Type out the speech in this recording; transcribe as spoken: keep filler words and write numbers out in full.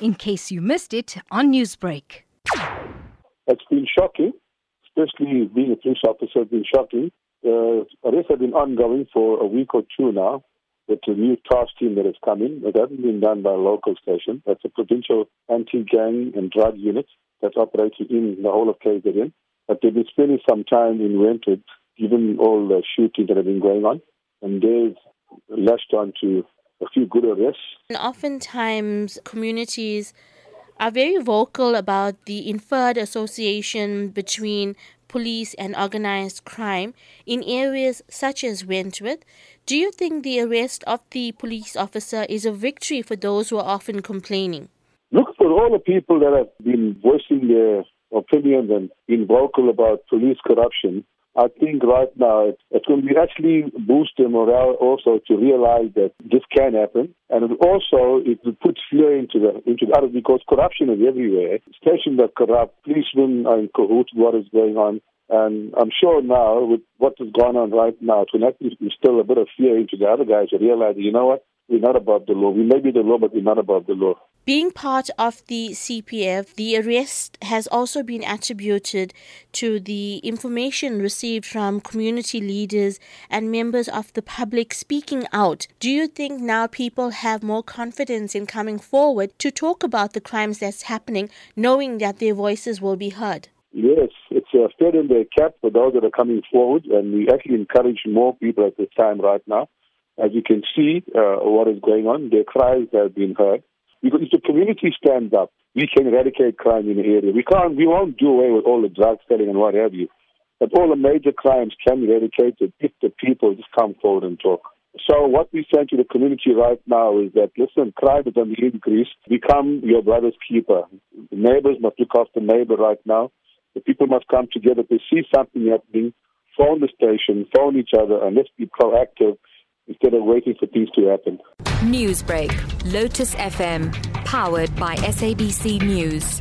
in case you missed it on Newsbreak. It's been shocking, especially being a police officer, it's been shocking. The uh, arrests have been ongoing for a week or two now with a new task team that has come in. That hasn't been done by a local station. That's a provincial anti-gang and drug unit that's operating in the whole of K Z N. But they've been spending some time in Wentworth, given all the shootings that have been going on. And they've lashed on to a few good arrests. And oftentimes, communities are very vocal about the inferred association between police and organised crime in areas such as Wentworth. Do you think the arrest of the police officer is a victory for those who are often complaining? Look, for all the people that have been voicing their opinions and been vocal about police corruption, I think right now it's going to actually boost their morale also to realize that this can happen. And also it will put fear into the into the other, because corruption is everywhere. Stations are corrupt, policemen are in cahoots, what is going on. And I'm sure now with what is going on right now, it's going to instill a bit of fear into the other guys to realize, you know what, we're not above the law. We may be the law, but we're not above the law. Being part of the C P F, the arrest has also been attributed to the information received from community leaders and members of the public speaking out. Do you think now people have more confidence in coming forward to talk about the crimes that's happening, knowing that their voices will be heard? Yes, it's a feather in their cap for those that are coming forward, and we actually encourage more people at this time right now. As you can see, uh, what is going on, their cries have been heard. Because if the community stands up, we can eradicate crime in the area. We can't, we won't do away with all the drug selling and what have you. But all the major crimes can be eradicated if the people just come forward and talk. So what we say to the community right now is that, listen, crime is on the increase. Become your brother's keeper. The neighbors must look after the neighbor right now. The people must come together. If they see something happening, phone the station, phone each other, and let's be proactive instead of waiting for things to happen. Newsbreak, Lotus F M, powered by S A B C News.